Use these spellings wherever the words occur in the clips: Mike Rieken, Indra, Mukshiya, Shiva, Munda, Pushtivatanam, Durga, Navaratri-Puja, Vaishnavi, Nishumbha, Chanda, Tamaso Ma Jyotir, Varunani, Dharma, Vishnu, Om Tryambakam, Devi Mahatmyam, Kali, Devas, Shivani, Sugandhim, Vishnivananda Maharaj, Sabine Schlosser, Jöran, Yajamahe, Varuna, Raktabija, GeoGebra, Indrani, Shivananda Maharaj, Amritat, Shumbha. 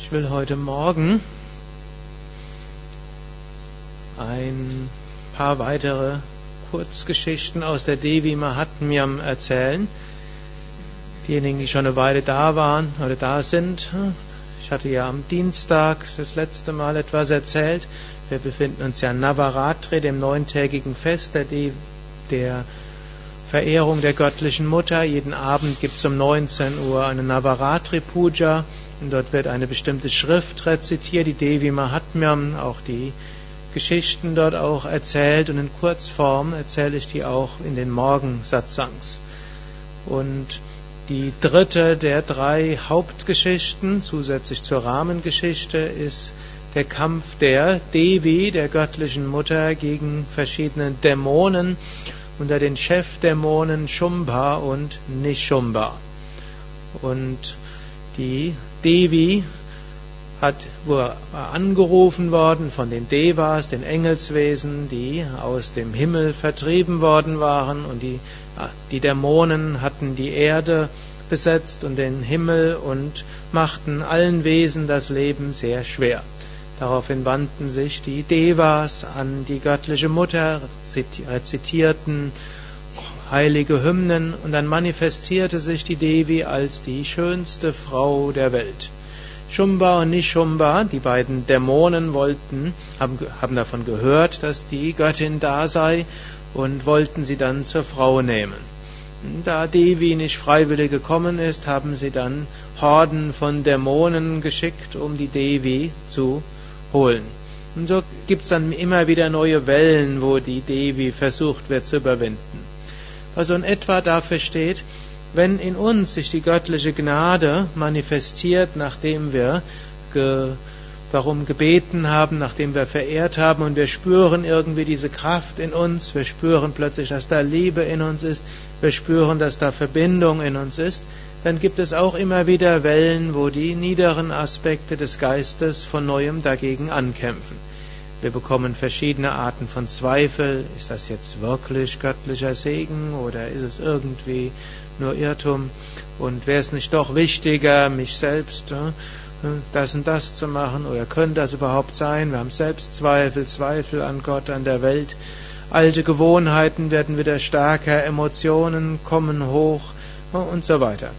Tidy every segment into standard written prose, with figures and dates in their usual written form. Ich will heute Morgen ein paar weitere Kurzgeschichten aus der Devi Mahatmyam erzählen. Diejenigen, die schon eine Weile da waren oder da sind, ich hatte ja am Dienstag das letzte Mal etwas erzählt. Wir befinden uns ja in Navaratri, dem 9-tägigen Fest der Verehrung der göttlichen Mutter. Jeden Abend gibt es um 19 Uhr eine Navaratri-Puja und dort wird eine bestimmte Schrift rezitiert, die Devi Mahatmyam, auch die Geschichten dort auch erzählt, und in Kurzform erzähle ich die auch in den Morgensatsangs. Und die dritte der drei Hauptgeschichten, zusätzlich zur Rahmengeschichte, ist der Kampf der Devi, der göttlichen Mutter, gegen verschiedene Dämonen unter den Chefdämonen Shumbha und Nishumbha. Und die Devi war angerufen worden von den Devas, den Engelswesen, die aus dem Himmel vertrieben worden waren, und die Dämonen hatten die Erde besetzt und den Himmel und machten allen Wesen das Leben sehr schwer. Daraufhin wandten sich die Devas an die göttliche Mutter, rezitierten heilige Hymnen, und dann manifestierte sich die Devi als die schönste Frau der Welt. Shumbha und Nishumbha, die beiden Dämonen, haben davon gehört, dass die Göttin da sei, und wollten sie dann zur Frau nehmen. Da Devi nicht freiwillig gekommen ist, haben sie dann Horden von Dämonen geschickt, um die Devi zu holen. Und so gibt es dann immer wieder neue Wellen, wo die Devi versucht wird zu überwinden. Was in etwa dafür steht: Wenn in uns sich die göttliche Gnade manifestiert, nachdem wir darum gebeten haben, nachdem wir verehrt haben, und wir spüren irgendwie diese Kraft in uns, wir spüren plötzlich, dass da Liebe in uns ist, wir spüren, dass da Verbindung in uns ist, dann gibt es auch immer wieder Wellen, wo die niederen Aspekte des Geistes von Neuem dagegen ankämpfen. Wir bekommen verschiedene Arten von Zweifel. Ist das jetzt wirklich göttlicher Segen oder ist es irgendwie nur Irrtum? Und wäre es nicht doch wichtiger, mich selbst das und das zu machen? Oder könnte das überhaupt sein? Wir haben Selbstzweifel, Zweifel an Gott, an der Welt. Alte Gewohnheiten werden wieder stärker, Emotionen kommen hoch und so weiter.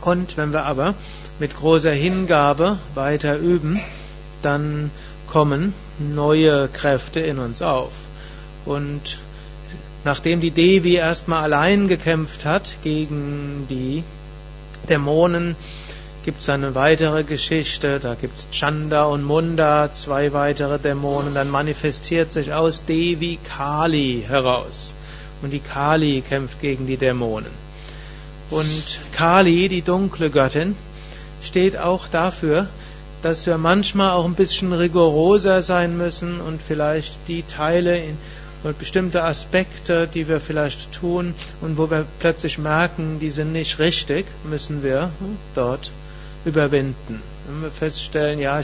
Und wenn wir aber mit großer Hingabe weiter üben, dann kommen neue Kräfte in uns auf. Und nachdem die Devi erstmal allein gekämpft hat gegen die Dämonen, gibt es eine weitere Geschichte. Da gibt es Chanda und Munda, zwei weitere Dämonen. Dann manifestiert sich aus Devi Kali heraus. Und die Kali kämpft gegen die Dämonen. Und Kali, die dunkle Göttin, steht auch dafür, dass wir manchmal auch ein bisschen rigoroser sein müssen und vielleicht die Teile und bestimmte Aspekte, die wir vielleicht tun und wo wir plötzlich merken, die sind nicht richtig, müssen wir dort überwinden. Wenn wir feststellen, ja,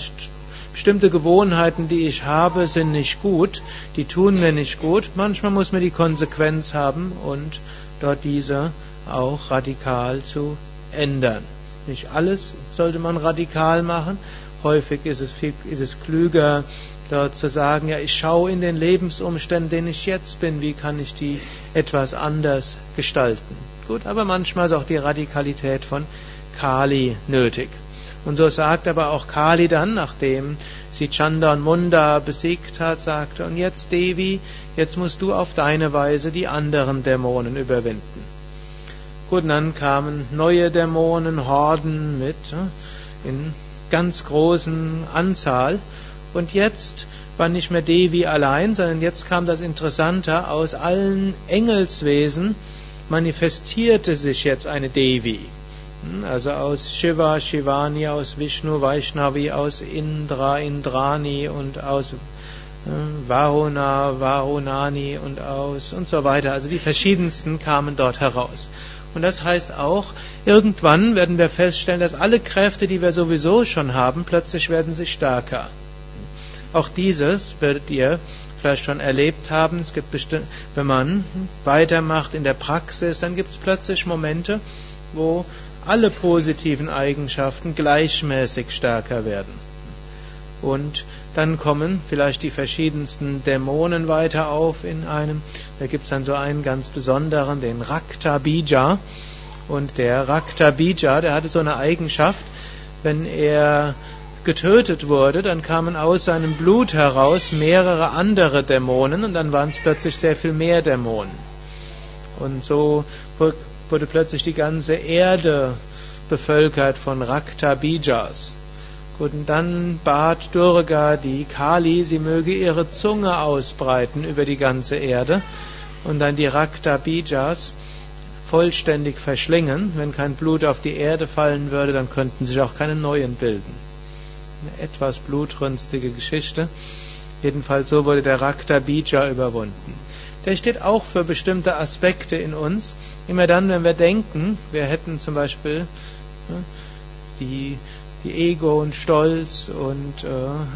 bestimmte Gewohnheiten, die ich habe, sind nicht gut, die tun mir nicht gut, manchmal muss man die Konsequenz haben und dort diese auch radikal zu ändern. Nicht alles sollte man radikal machen. Häufig ist es klüger, dort zu sagen, ja, ich schaue in den Lebensumständen, denen ich jetzt bin, wie kann ich die etwas anders gestalten. Gut, aber manchmal ist auch die Radikalität von Kali nötig. Und so sagt aber auch Kali dann, nachdem sie Chanda und Munda besiegt hat, sagte: Und jetzt, Devi, jetzt musst du auf deine Weise die anderen Dämonen überwinden. Gut, und dann kamen neue Dämonen, Horden mit in ganz großen Anzahl. Und jetzt war nicht mehr Devi allein, sondern jetzt kam das Interessante: Aus allen Engelswesen manifestierte sich jetzt eine Devi. Also aus Shiva, Shivani, aus Vishnu, Vaishnavi, aus Indra, Indrani und aus Varuna, Varunani und aus und so weiter. Also die verschiedensten kamen dort heraus. Und das heißt auch, irgendwann werden wir feststellen, dass alle Kräfte, die wir sowieso schon haben, plötzlich werden sie stärker. Auch dieses werdet ihr vielleicht schon erlebt haben. Es gibt bestimmt, wenn man weitermacht in der Praxis, dann gibt es plötzlich Momente, wo alle positiven Eigenschaften gleichmäßig stärker werden. Und dann kommen vielleicht die verschiedensten Dämonen weiter auf in einem. Da gibt es dann so einen ganz besonderen, den Raktabija. Und der Raktabija, der hatte so eine Eigenschaft, wenn er getötet wurde, dann kamen aus seinem Blut heraus mehrere andere Dämonen und dann waren es plötzlich sehr viel mehr Dämonen. Und so wurde plötzlich die ganze Erde bevölkert von Raktabijas. Gut, und dann bat Durga die Kali, sie möge ihre Zunge ausbreiten über die ganze Erde und dann die Raktabijas vollständig verschlingen. Wenn kein Blut auf die Erde fallen würde, dann könnten sich auch keine neuen bilden. Eine etwas blutrünstige Geschichte. Jedenfalls so wurde der Raktabija überwunden. Der steht auch für bestimmte Aspekte in uns. Immer dann, wenn wir denken, wir hätten zum Beispiel die Ego und Stolz und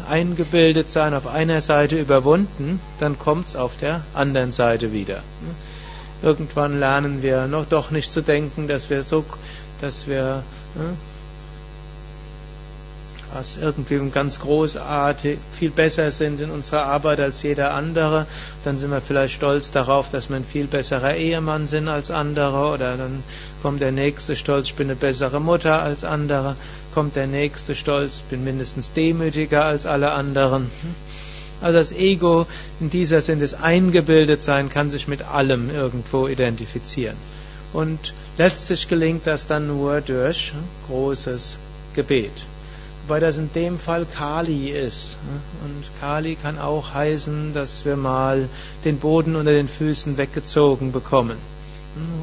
eingebildet sein auf einer Seite überwunden, dann kommt es auf der anderen Seite wieder. Irgendwann lernen wir noch doch nicht zu denken, dass wir irgendwie ganz großartig viel besser sind in unserer Arbeit als jeder andere. Dann sind wir vielleicht stolz darauf, dass wir ein viel besserer Ehemann sind als andere. Oder dann kommt der nächste Stolz, ich bin eine bessere Mutter als andere. Kommt der nächste Stolz, ich bin mindestens demütiger als alle anderen. Also das Ego, in dieser Sinn, das Eingebildetsein, kann sich mit allem irgendwo identifizieren. Und letztlich gelingt das dann nur durch großes Gebet. Wobei das in dem Fall Kali ist. Und Kali kann auch heißen, dass wir mal den Boden unter den Füßen weggezogen bekommen,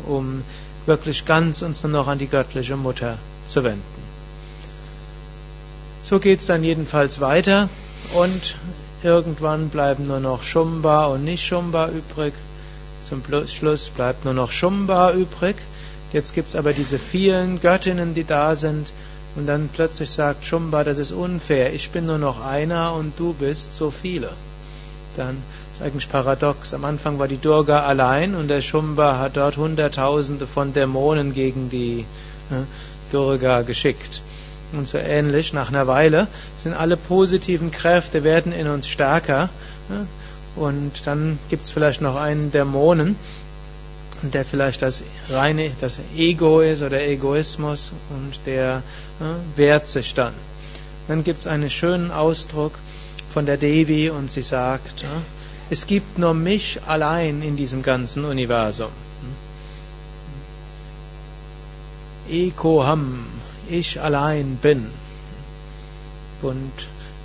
um wirklich ganz uns nur noch an die göttliche Mutter zu wenden. So geht es dann jedenfalls weiter und irgendwann bleiben nur noch Shumbha und Nishumbha übrig. Zum Schluss bleibt nur noch Shumbha übrig. Jetzt gibt es aber diese vielen Göttinnen, die da sind. Und dann plötzlich sagt Shumbha, das ist unfair, ich bin nur noch einer und du bist so viele. Dann ist eigentlich paradox. Am Anfang war die Durga allein und der Shumbha hat dort Hunderttausende von Dämonen gegen die Durga geschickt. Und so ähnlich, nach einer Weile sind alle positiven Kräfte werden in uns stärker. Und dann gibt es vielleicht noch einen Dämonen, der vielleicht das reine, das Ego ist oder Egoismus, und der wehrt sich dann. Dann gibt es einen schönen Ausdruck von der Devi und sie sagt, es gibt nur mich allein in diesem ganzen Universum. Ekoham, ich allein bin. Und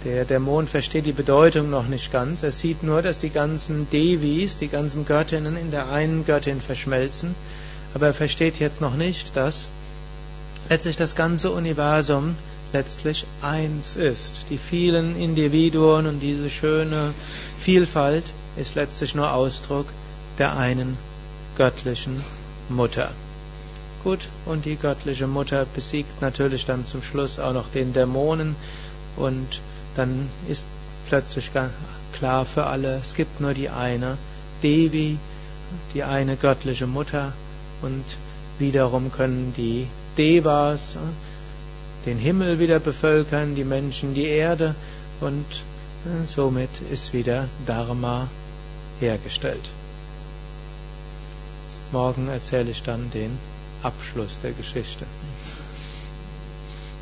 der Dämon versteht die Bedeutung noch nicht ganz. Er sieht nur, dass die ganzen Devis, die ganzen Göttinnen in der einen Göttin verschmelzen. Aber er versteht jetzt noch nicht, dass letztlich das ganze Universum letztlich eins ist. Die vielen Individuen und diese schöne Vielfalt ist letztlich nur Ausdruck der einen göttlichen Mutter. Gut, und die göttliche Mutter besiegt natürlich dann zum Schluss auch noch den Dämonen und dann ist plötzlich klar für alle, es gibt nur die eine Devi, die eine göttliche Mutter, und wiederum können die Devas den Himmel wieder bevölkern, die Menschen die Erde, und somit ist wieder Dharma hergestellt. Morgen erzähle ich dann den Abschluss der Geschichte.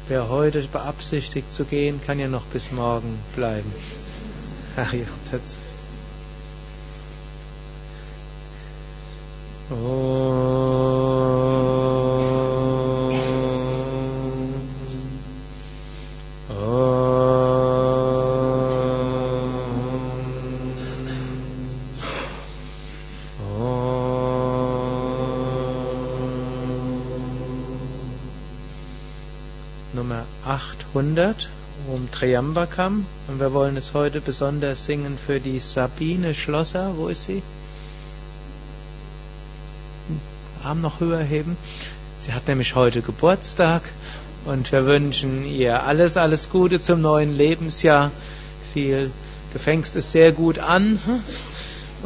Wer heute beabsichtigt zu gehen, kann ja noch bis morgen bleiben. Ach ja, tatsächlich. Nummer 800, Om Tryambakam. Und wir wollen es heute besonders singen für die Sabine Schlosser. Wo ist sie? Arm noch höher heben. Sie hat nämlich heute Geburtstag und wir wünschen ihr alles, alles Gute zum neuen Lebensjahr. Du fängst es sehr gut an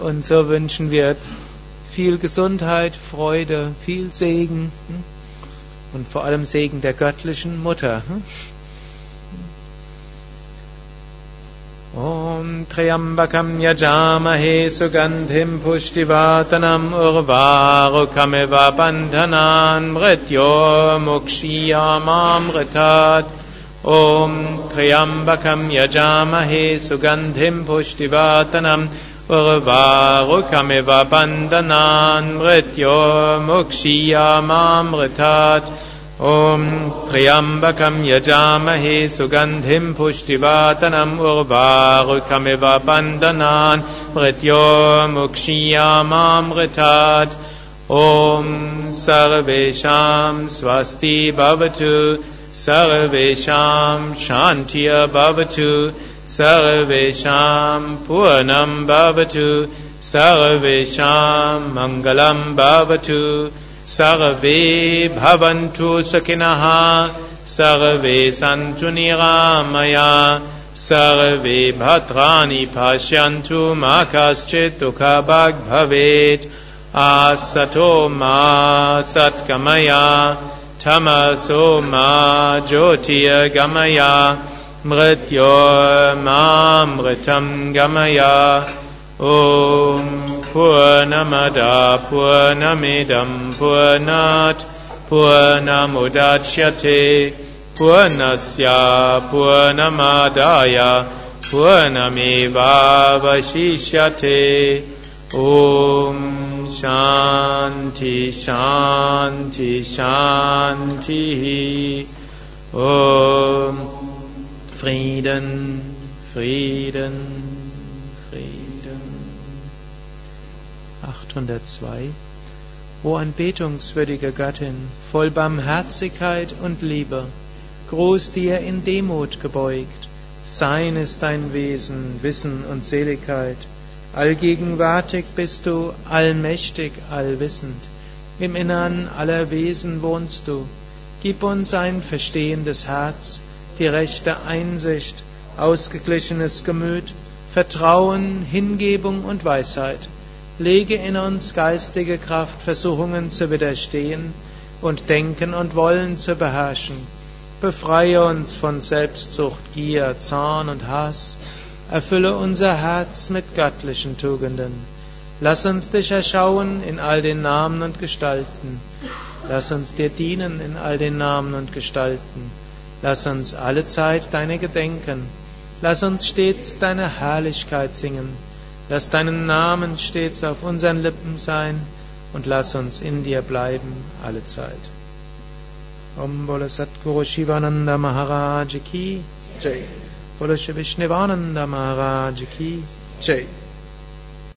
und so wünschen wir viel Gesundheit, Freude, viel Segen und vor allem Segen der göttlichen Mutter. Om Tryambakam Yajamahe Sugandhim Pushtivatanam Urvarukam eva bandhanan Mrityor Mukshiya Amritat. Om Tryambakam Yajamahe Sugandhim Pushtivatanam Urvarukam eva bandhanan Mrityor Mukshiya Amritat. Om Tryambakam Yajamahe Sugandhim Pushtivatanam Urvarukam eva bandhanan Mrityor Mukshiya Amritat. Om Sarvesham Swasti Bhavatu Sarvesham Shantiya Bhavatu Sarvesham Purnam Bhavatu Sarvesham Mangalam Bhavatu Sarve bhavantu sukhinaha sarve santu niramaya sarve bhadrani pashyantu ma kaschit dukha bhag bhavet. Asato ma sat gamaya tamaso ma jyotir gamaya mrityor ma amritam gamaya. Om Purnamada Purnamidam Purnat Purnamudachyate Purnasya Purnamadaya Purnameva Vashishyate. Om Shanti Shanti Shanti. Om Frieden Frieden. 802. O anbetungswürdige Göttin, voll Barmherzigkeit und Liebe, groß dir in Demut gebeugt, sein ist dein Wesen, Wissen und Seligkeit. Allgegenwärtig bist du, allmächtig, allwissend, im Innern aller Wesen wohnst du. Gib uns ein verstehendes Herz, die rechte Einsicht, ausgeglichenes Gemüt, Vertrauen, Hingebung und Weisheit. Lege in uns geistige Kraft, Versuchungen zu widerstehen und Denken und Wollen zu beherrschen. Befreie uns von Selbstsucht, Gier, Zorn und Hass. Erfülle unser Herz mit göttlichen Tugenden. Lass uns dich erschauen in all den Namen und Gestalten. Lass uns dir dienen in all den Namen und Gestalten. Lass uns alle Zeit deine gedenken. Lass uns stets deine Herrlichkeit singen. Lass deinen Namen stets auf unseren Lippen sein und lass uns in dir bleiben alle Zeit. Om Bola Satguru Shivananda Maharaj Ki Jai. Bola Shri Vishnivananda Maharaj Ki Jai.